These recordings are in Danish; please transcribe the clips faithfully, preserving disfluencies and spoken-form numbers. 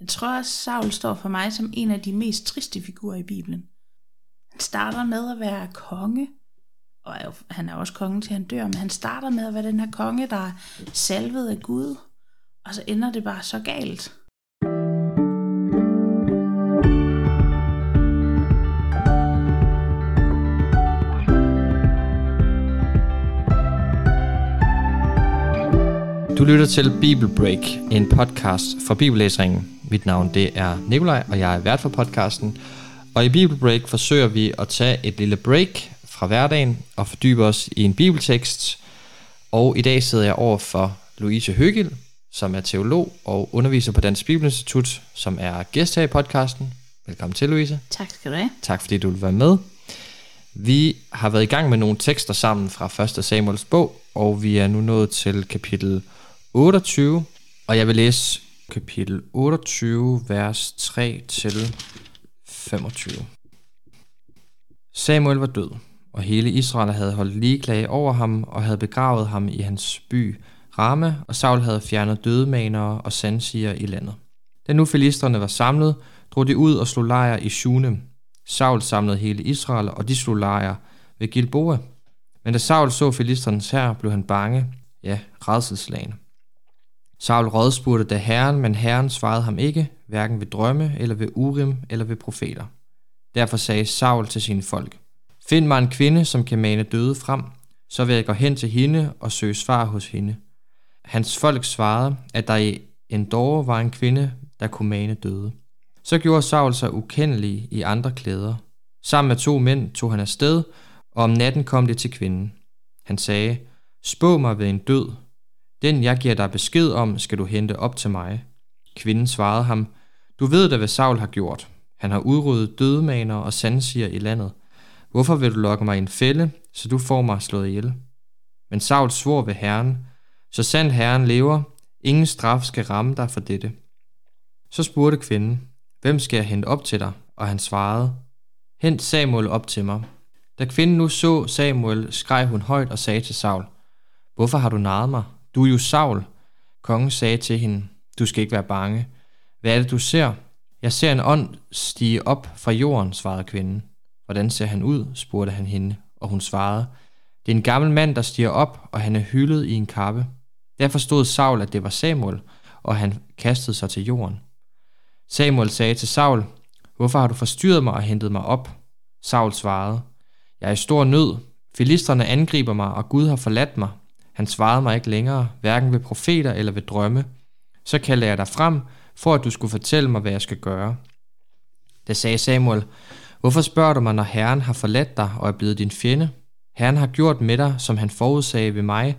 Jeg tror også, Saul står for mig som en af de mest triste figurer i Bibelen. Han starter med at være konge, og han er også konge til han dør, men han starter med at være den her konge, der er salvet af Gud, og så ender det bare så galt. Du lytter til Bibelbreak, en podcast fra Bibellæser-Ringen. Mit navn det er Nikolaj, og jeg er vært for podcasten. Og i Bibelbreak forsøger vi at tage et lille break fra hverdagen og fordybe os i en bibeltekst. Og i dag sidder jeg over for Louise Høgild, som er teolog og underviser på Dansk Bibelinstitut, som er gæst her i podcasten. Velkommen til, Louise. Tak skal du have. Tak fordi du vil være med. Vi har været i gang med nogle tekster sammen fra første Samuels bog, og vi er nu nået til kapitel otteogtyve, og jeg vil læse kapitel otteogtyve, vers tre til femogtyve. Samuel var død, og hele Israel havde holdt ligeklage over ham, og havde begravet ham i hans by Ramme, og Saul havde fjernet dødemanere og sandsiger i landet. Da nu filisterne var samlet, drog de ud og slog lejr i Shunem. Saul samlede hele Israel, og de slog lejr ved Gilboa. Men da Saul så filisternes hær, blev han bange, ja, rædselslagen. Saul rådspurgte da Herren, men Herren svarede ham ikke, hverken ved drømme, eller ved urim, eller ved profeter. Derfor sagde Saul til sine folk: "Find mig en kvinde, som kan mane døde frem, så vil jeg gå hen til hende og søge svar hos hende." Hans folk svarede, at der i Endor var en kvinde, der kunne mane døde. Så gjorde Saul sig ukendelig i andre klæder. Sammen med to mænd tog han afsted, og om natten kom det til kvinden. Han sagde: "Spå mig ved en død. Den, jeg giver dig besked om, skal du hente op til mig." Kvinden svarede ham: "Du ved da, hvad Saul har gjort. Han har udryddet dødemaner og sandsiger i landet. Hvorfor vil du lokke mig i en fælde, så du får mig slået ihjel?" Men Saul svor ved Herren: "Så sandt Herren lever, ingen straf skal ramme dig for dette." Så spurgte kvinden: "Hvem skal jeg hente op til dig?" Og han svarede: "Hent Samuel op til mig." Da kvinden nu så Samuel, skreg hun højt og sagde til Saul: "Hvorfor har du narret mig? Du er jo Saul." Kongen sagde til hende: "Du skal ikke være bange. Hvad er det, du ser?" "Jeg ser en ånd stige op fra jorden," svarede kvinden. "Hvordan ser han ud?" spurgte han hende, og hun svarede: "Det er en gammel mand, der stiger op, og han er hyldet i en kappe." Der forstod Saul, at det var Samuel, og han kastede sig til jorden. Samuel sagde til Saul: "Hvorfor har du forstyrret mig og hentet mig op?" Saul svarede: "Jeg er i stor nød. Filisterne angriber mig, og Gud har forladt mig. Han svarede mig ikke længere, hverken ved profeter eller ved drømme. Så kaldte jeg dig frem, for at du skulle fortælle mig, hvad jeg skal gøre." Da sagde Samuel: "Hvorfor spørger du mig, når Herren har forladt dig og er blevet din fjende? Herren har gjort med dig, som han forudsagde ved mig.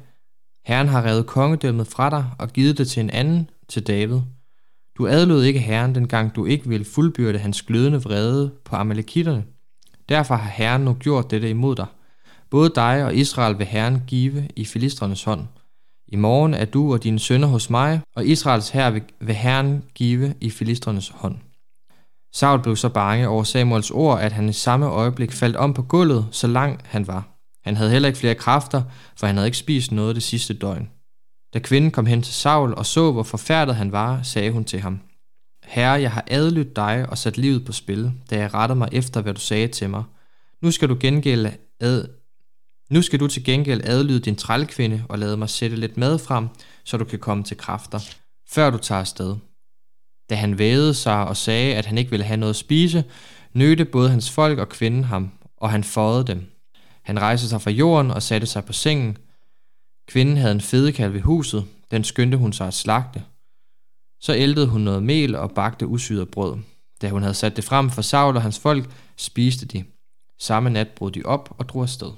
Herren har revet kongedømmet fra dig og givet det til en anden, til David. Du adlød ikke Herren, dengang du ikke ville fuldbyrde hans glødende vrede på amalekitterne. Derfor har Herren nu gjort dette imod dig. Både dig og Israel vil Herren give i filisternes hånd. I morgen er du og dine sønner hos mig, og Israels hær vil Herren give i filisternes hånd." Saul blev så bange over Samuels ord, at han i samme øjeblik faldt om på gulvet, så lang han var. Han havde heller ikke flere kræfter, for han havde ikke spist noget det sidste døgn. Da kvinden kom hen til Saul og så, hvor forfærdet han var, sagde hun til ham: "Herre, jeg har adlydt dig og sat livet på spil, da jeg rettede mig efter, hvad du sagde til mig. Nu skal du gengælde ad... Nu skal du til gengæld adlyde din trælkvinde og lade mig sætte lidt mad frem, så du kan komme til kræfter, før du tager afsted." Da han vædede sig og sagde, at han ikke ville have noget at spise, nødte både hans folk og kvinden ham, og han fåede dem. Han rejste sig fra jorden og satte sig på sengen. Kvinden havde en fedekalv i huset, den skyndte hun sig at slagte. Så æltede hun noget mel og bagte usyret brød. Da hun havde sat det frem for Saul og hans folk, spiste de. Samme nat brød de op og drog afsted.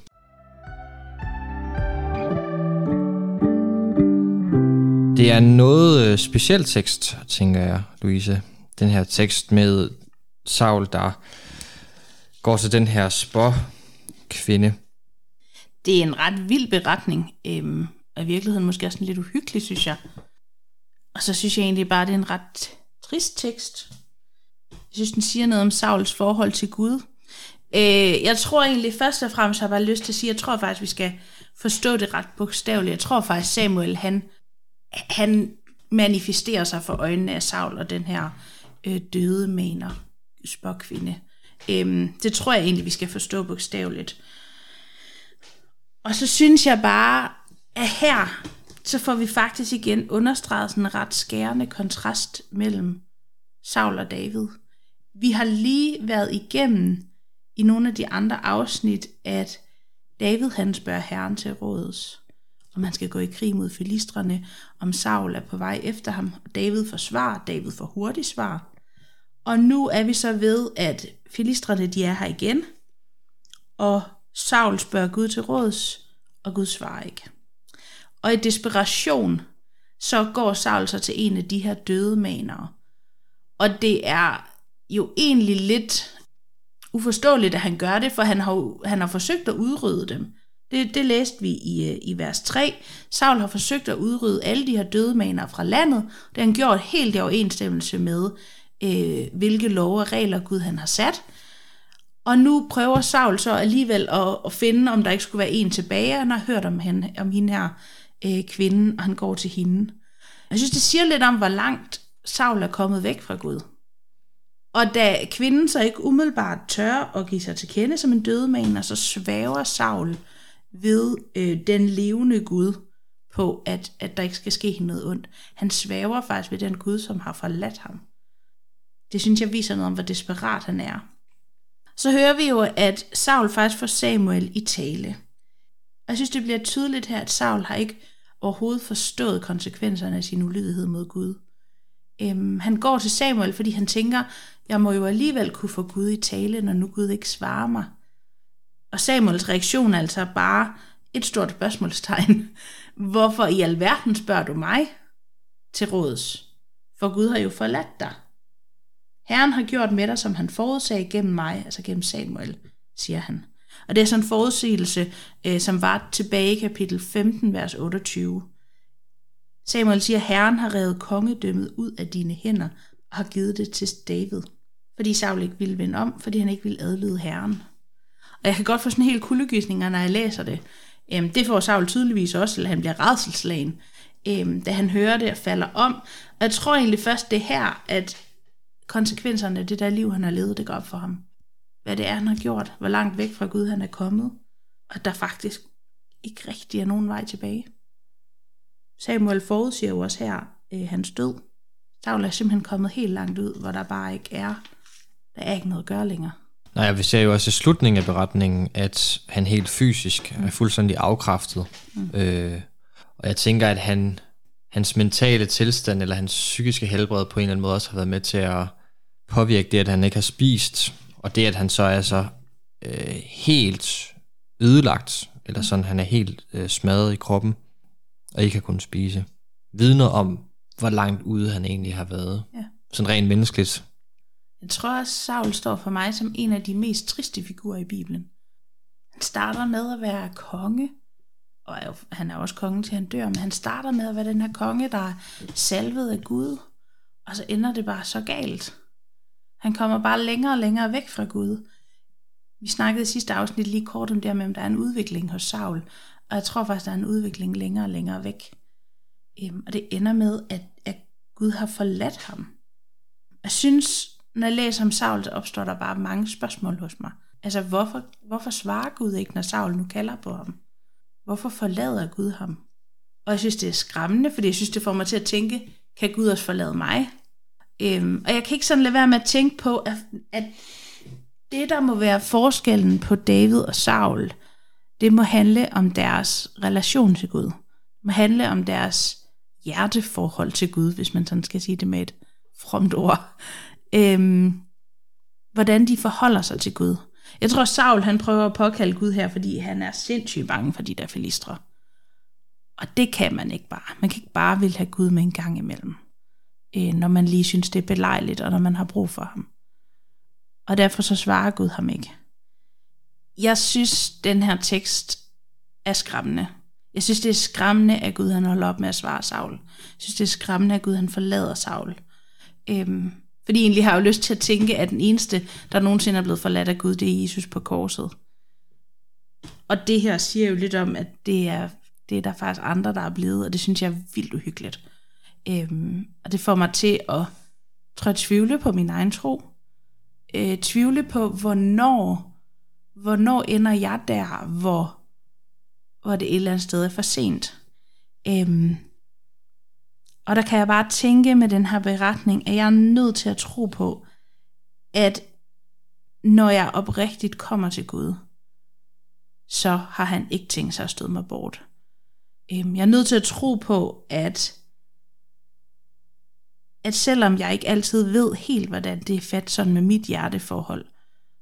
Det er noget speciel tekst, tænker jeg, Louise. Den her tekst med Saul, der går til den her spåkvinde. Det er en ret vild beretning, øhm, og i virkeligheden måske også lidt uhyggelig, synes jeg. Og så synes jeg egentlig bare, det er en ret trist tekst. Jeg synes, den siger noget om Sauls forhold til Gud. Øh, jeg tror egentlig først og fremmest, har jeg bare lyst til at sige, at jeg tror faktisk, vi skal forstå det ret bogstaveligt. Jeg tror faktisk, Samuel, han... han manifesterer sig for øjnene af Saul og den her øh, døde mener spåkvinde. Øhm, det tror jeg egentlig, vi skal forstå bogstaveligt. Og så synes jeg bare, at her, så får vi faktisk igen understreget sådan en ret skærende kontrast mellem Saul og David. Vi har lige været igennem i nogle af de andre afsnit, at David han spørger Herren til råds, om man skal gå i krig mod filistrene, om Saul er på vej efter ham. David får svar, David får hurtigt svar. Og nu er vi så ved, at filistrene de er her igen, og Saul spørger Gud til råds, og Gud svarer ikke. Og i desperation, så går Saul så til en af de her døde manere. Og det er jo egentlig lidt uforståeligt, at han gør det, for han har, han har forsøgt at udrydde dem. Det, det læste vi i, i vers tre. Saul har forsøgt at udrydde alle de her døde manere fra landet. Det har han gjort helt i overensstemmelse med, øh, hvilke love og regler Gud han har sat. Og nu prøver Saul så alligevel at, at finde, om der ikke skulle være en tilbage. Han har hørt om, han, om hende her øh, kvinden, og han går til hende. Jeg synes, det siger lidt om, hvor langt Saul er kommet væk fra Gud. Og da kvinden så ikke umiddelbart tør at give sig til kende som en dødemaner, så svæver Saul ved øh, den levende Gud på, at, at der ikke skal ske hende noget ondt. Han svæver faktisk ved den Gud, som har forladt ham. Det synes jeg viser noget om, hvor desperat han er. Så hører vi jo, at Saul faktisk får Samuel i tale. Jeg synes, det bliver tydeligt her, at Saul har ikke overhovedet forstået konsekvenserne af sin ulydighed mod Gud. Øhm, han går til Samuel, fordi han tænker, jeg må jo alligevel kunne få Gud i tale, når nu Gud ikke svarer mig. Og Samuels reaktion er altså bare et stort spørgsmålstegn. Hvorfor i alverden spørger du mig til råds? For Gud har jo forladt dig. Herren har gjort med dig, som han forudsagde gennem mig, altså gennem Samuel, siger han. Og det er sådan en forudsigelse, som var tilbage i kapitel femten, vers otteogtyve. Samuel siger, Herren har revet kongedømmet ud af dine hænder og har givet det til David. Fordi Saul ikke ville vende om, fordi han ikke ville adlyde Herren. Og jeg kan godt få sådan en hel kuldegysninger, når jeg læser det. Det får Saul tydeligvis også, eller han bliver rædselsslagen, da han hører det og falder om. Og jeg tror egentlig først det her, at konsekvenserne af det der liv, han har levet, det går op for ham. Hvad det er, han har gjort, hvor langt væk fra Gud han er kommet, og der faktisk ikke rigtig er nogen vej tilbage. Samuel forudsiger jo også her, øh, hans død. Saul er simpelthen kommet helt langt ud, hvor der bare ikke er, der er ikke noget at gøre længere. Nej, vi ser jo også i slutningen af beretningen, at han helt fysisk mm. er fuldstændig afkræftet. Mm. Øh, og jeg tænker, at han... hans mentale tilstand eller hans psykiske helbred på en eller anden måde også har været med til at påvirke det, at han ikke har spist, og det, at han så er så øh, helt ødelagt, eller sådan, han er helt øh, smadret i kroppen, og ikke har kunnet spise. Vidner om, hvor langt ude han egentlig har været. Ja. Sådan rent menneskeligt. Jeg tror også, Saul står for mig som en af de mest triste figurer i Bibelen. Han starter med at være konge, og er jo, han er også kongen til han dør, men han starter med at være den her konge, der er salvet af Gud, og så ender det bare så galt. Han kommer bare længere og længere væk fra Gud. Vi snakkede i sidste afsnit lige kort om det her med, om der er en udvikling hos Saul, og jeg tror faktisk, der er en udvikling længere og længere væk. Ehm, og det ender med, at, at Gud har forladt ham. Jeg synes, når jeg læser om Saul, så opstår der bare mange spørgsmål hos mig. Altså, hvorfor, hvorfor svarer Gud ikke, når Saul nu kalder på ham? Hvorfor forlader Gud ham? Og jeg synes, det er skræmmende, fordi jeg synes, det får mig til at tænke, kan Gud også forlade mig? Øhm, og jeg kan ikke sådan lade være med at tænke på, at, at det, der må være forskellen på David og Saul, det må handle om deres relation til Gud. Det må handle om deres hjerteforhold til Gud, hvis man sådan skal sige det med et fromt ord. Øhm, hvordan de forholder sig til Gud. Jeg tror, Saul han prøver at påkalde Gud her, fordi han er sindssygt bange for de der filistre. Og det kan man ikke bare. Man kan ikke bare ville have Gud med en gang imellem, når man lige synes, det er belejligt, og når man har brug for ham. Og derfor så svarer Gud ham ikke. Jeg synes, den her tekst er skræmmende. Jeg synes, det er skræmmende, at Gud han holder op med at svare Saul. Jeg synes, det er skræmmende, at Gud han forlader Saul. Øhm... Fordi egentlig har jeg jo lyst til at tænke, at den eneste, der nogensinde er blevet forladt af Gud, det er Jesus på korset. Og det her siger jo lidt om, at det er, det er der faktisk andre, der er blevet, og det synes jeg er vildt uhyggeligt. Øhm, og det får mig til at, at tvivle på min egen tro. Øh, tvivle på, hvornår, hvornår ender jeg der, hvor, hvor det et eller andet sted er for sent. Øhm, og der kan jeg bare tænke med den her beretning, at jeg er nødt til at tro på, at når jeg oprigtigt kommer til Gud, så har han ikke tænkt sig at støde mig bort. Øhm, jeg er nødt til at tro på, at at selvom jeg ikke altid ved helt, hvordan det er fat sådan med mit hjerteforhold,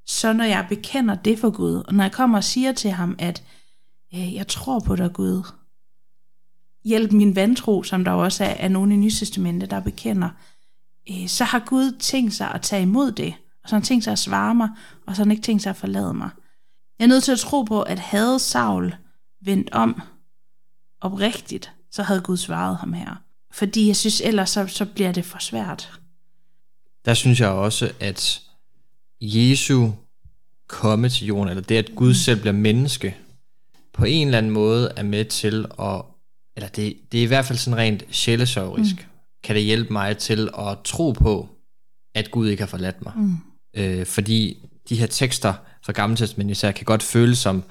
så når jeg bekender det for Gud, og når jeg kommer og siger til ham, at øh, jeg tror på dig, Gud, hjælp min vantro, som der også er, er nogen i Nytestamentet, der bekender, øh, så har Gud tænkt sig at tage imod det, og så har han tænkt sig at svare mig, og så har han ikke tænkt sig at forlade mig. Jeg er nødt til at tro på, at havde Saul vendt om oprigtigt, så havde Gud svaret ham her. Fordi jeg synes ellers, så, så bliver det for svært. Der synes jeg også, at Jesu komme til jorden, eller det, at Gud selv bliver menneske, på en eller anden måde er med til at, eller det, det er i hvert fald sådan rent sjælesørgerisk, mm. kan det hjælpe mig til at tro på, at Gud ikke har forladt mig. Mm. Øh, fordi de her tekster fra Gamle Testament især kan godt føles som,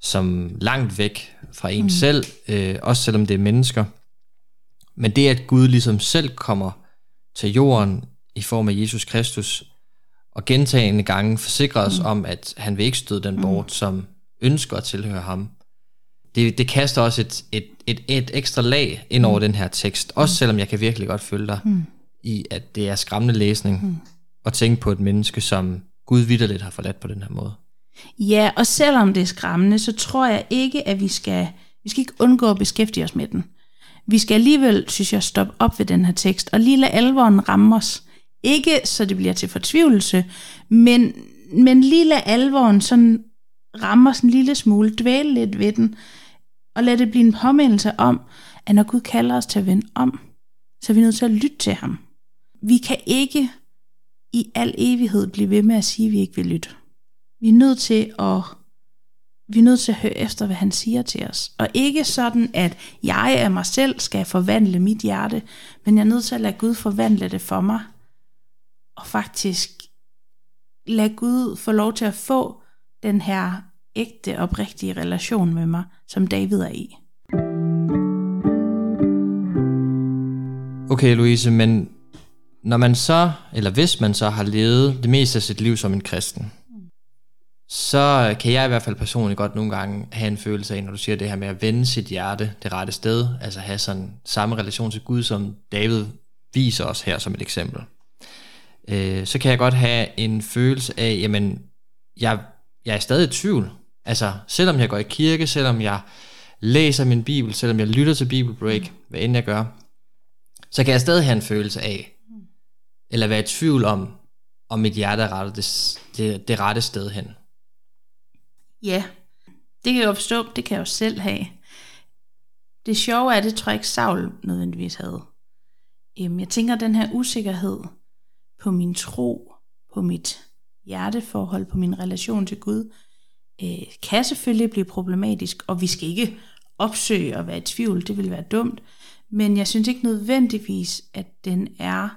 som langt væk fra en mm. selv, øh, også selvom det er mennesker. Men det, at Gud ligesom selv kommer til jorden i form af Jesus Kristus, og gentagende gange forsikrer os mm. om, at han vil ikke støde den bort, mm. som ønsker at tilhøre ham, det, det kaster også et, et, et, et ekstra lag ind over mm. den her tekst, også selvom jeg kan virkelig godt følge dig mm. i, at det er skræmmende læsning mm. at tænke på et menneske, som Gud vitterligt har forladt på den her måde. Ja, og selvom det er skræmmende, så tror jeg ikke, at vi skal, vi skal ikke undgå at beskæftige os med den. Vi skal alligevel, synes jeg, stoppe op ved den her tekst, og lige lade alvoren ramme os. Ikke så det bliver til fortvivlelse, men, men lige lade alvoren sådan ramme os en lille smule, dvæle lidt ved den, og lade det blive en påmindelse om, at når Gud kalder os til at vende om, så er vi nødt til at lytte til ham. Vi kan ikke i al evighed blive ved med at sige, at vi ikke vil lytte. Vi er nødt til at... Vi er nødt til at høre efter, hvad han siger til os. Og ikke sådan, at jeg af mig selv skal forvandle mit hjerte, men jeg er nødt til at lade Gud forvandle det for mig. Og faktisk lade Gud få lov til at få den her ægte, oprigtige relation med mig, som David er i. Okay, Louise, men når man så, eller hvis man så har levet det meste af sit liv som en kristen, så kan jeg i hvert fald personligt godt nogle gange have en følelse af, når du siger det her med at vende sit hjerte det rette sted, altså have sådan samme relation til Gud, som David viser os her som et eksempel. Øh, så kan jeg godt have en følelse af, jamen, jeg, jeg er stadig i tvivl. Altså, selvom jeg går i kirke, selvom jeg læser min Bibel, selvom jeg lytter til Bibelbreak, hvad end jeg gør, så kan jeg stadig have en følelse af, eller være i tvivl om, om mit hjerte er rettet det, det, det rette sted hen. Ja, det kan jeg jo forstå, det kan jeg jo selv have. Det sjove er, det tror jeg ikke Saul nødvendigvis havde. Jeg tænker, den her usikkerhed på min tro, på mit hjerteforhold, på min relation til Gud, kan selvfølgelig blive problematisk, og vi skal ikke opsøge og være i tvivl, det ville være dumt, men jeg synes ikke nødvendigvis, at den er,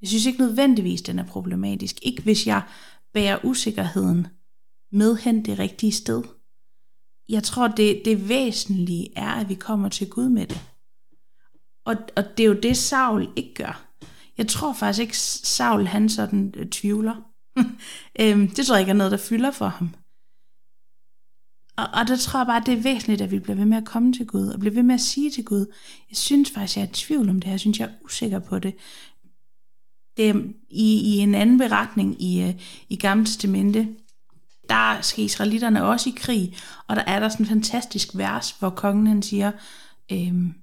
jeg synes ikke nødvendigvis, den er problematisk. Ikke hvis jeg bærer usikkerheden med hen det rigtige sted. Jeg tror, det, det væsentlige er, at vi kommer til Gud med det. Og, og det er jo det, Saul ikke gør. Jeg tror faktisk ikke, Saul han sådan øh, tvivler. øhm, det tror jeg ikke er noget, der fylder for ham. Og, og der tror jeg bare, det er væsentligt, at vi bliver ved med at komme til Gud, og bliver ved med at sige til Gud, jeg synes faktisk, jeg er i tvivl om det her, jeg synes, jeg er usikker på det. det i, i en anden beretning i, i Gamle Testamente, der skal israelitterne også i krig, og der er der sådan en fantastisk vers, hvor kongen han siger, øhm,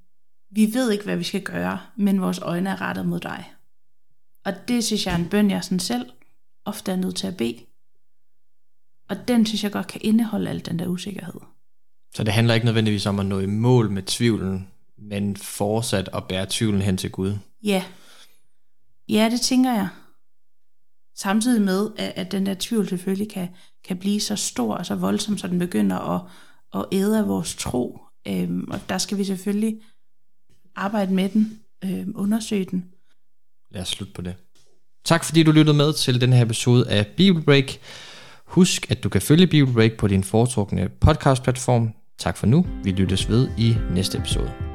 vi ved ikke, hvad vi skal gøre, men vores øjne er rettet mod dig. Og det synes jeg er en bøn, jeg sådan selv ofte er nødt til at bede. Og den synes jeg godt kan indeholde al den der usikkerhed. Så det handler ikke nødvendigvis om at nå i mål med tvivlen, men fortsat at bære tvivlen hen til Gud? Ja, ja det tænker jeg. Samtidig med, at den der tvivl selvfølgelig kan, kan blive så stor og så voldsom, så den begynder at, at æde af vores tro. Øhm, og der skal vi selvfølgelig arbejde med den. øh, undersøge den. Lad os slutte på det. Tak fordi du lyttede med til den her episode af Bibelbreak. Husk, at du kan følge Bibelbreak på din foretrukne podcastplatform. Tak for nu. Vi lyttes ved i næste episode.